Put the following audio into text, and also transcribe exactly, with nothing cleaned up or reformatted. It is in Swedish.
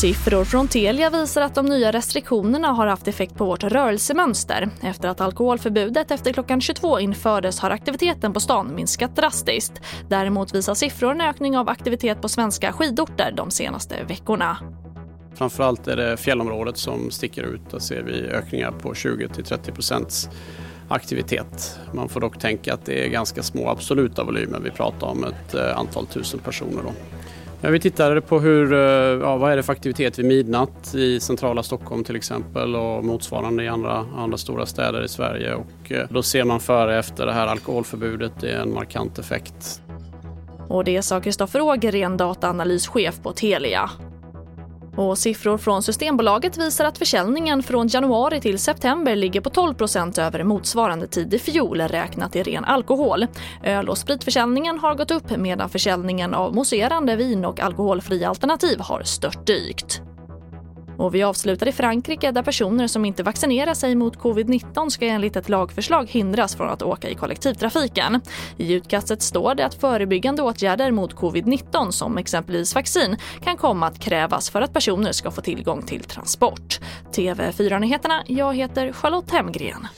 Siffror från Telia visar att de nya restriktionerna har haft effekt på vårt rörelsemönster. Efter att alkoholförbudet efter klockan tjugotvå infördes har aktiviteten på stan minskat drastiskt. Däremot visar siffror en ökning av aktivitet på svenska skidorter de senaste veckorna. Framförallt är det fjällområdet som sticker ut. Där ser vi ökningar på tjugo till trettio procent aktivitet. Man får dock tänka att det är ganska små absoluta volymer. Vi pratar om ett antal tusen personer då. Ja, vi tittade på hur, ja, vad är det för aktivitet vid midnatt i centrala Stockholm till exempel och motsvarande i andra, andra stora städer i Sverige. Och då ser man före efter det här alkoholförbudet, det är en markant effekt. Och det sa Kristoffer Ågren, dataanalyschef på Telia. Och siffror från Systembolaget visar att försäljningen från januari till september ligger på tolv procent över motsvarande tid i fjol räknat i ren alkohol. Öl- och spritförsäljningen har gått upp medan försäljningen av mousserande vin och alkoholfria alternativ har störtdykt. Och vi avslutar i Frankrike där personer som inte vaccinerar sig mot covid nitton ska enligt ett lagförslag hindras från att åka i kollektivtrafiken. I utkastet står det att förebyggande åtgärder mot covid nitton som exempelvis vaccin kan komma att krävas för att personer ska få tillgång till transport. T V fyra-nyheterna, jag heter Charlotte Hemgren.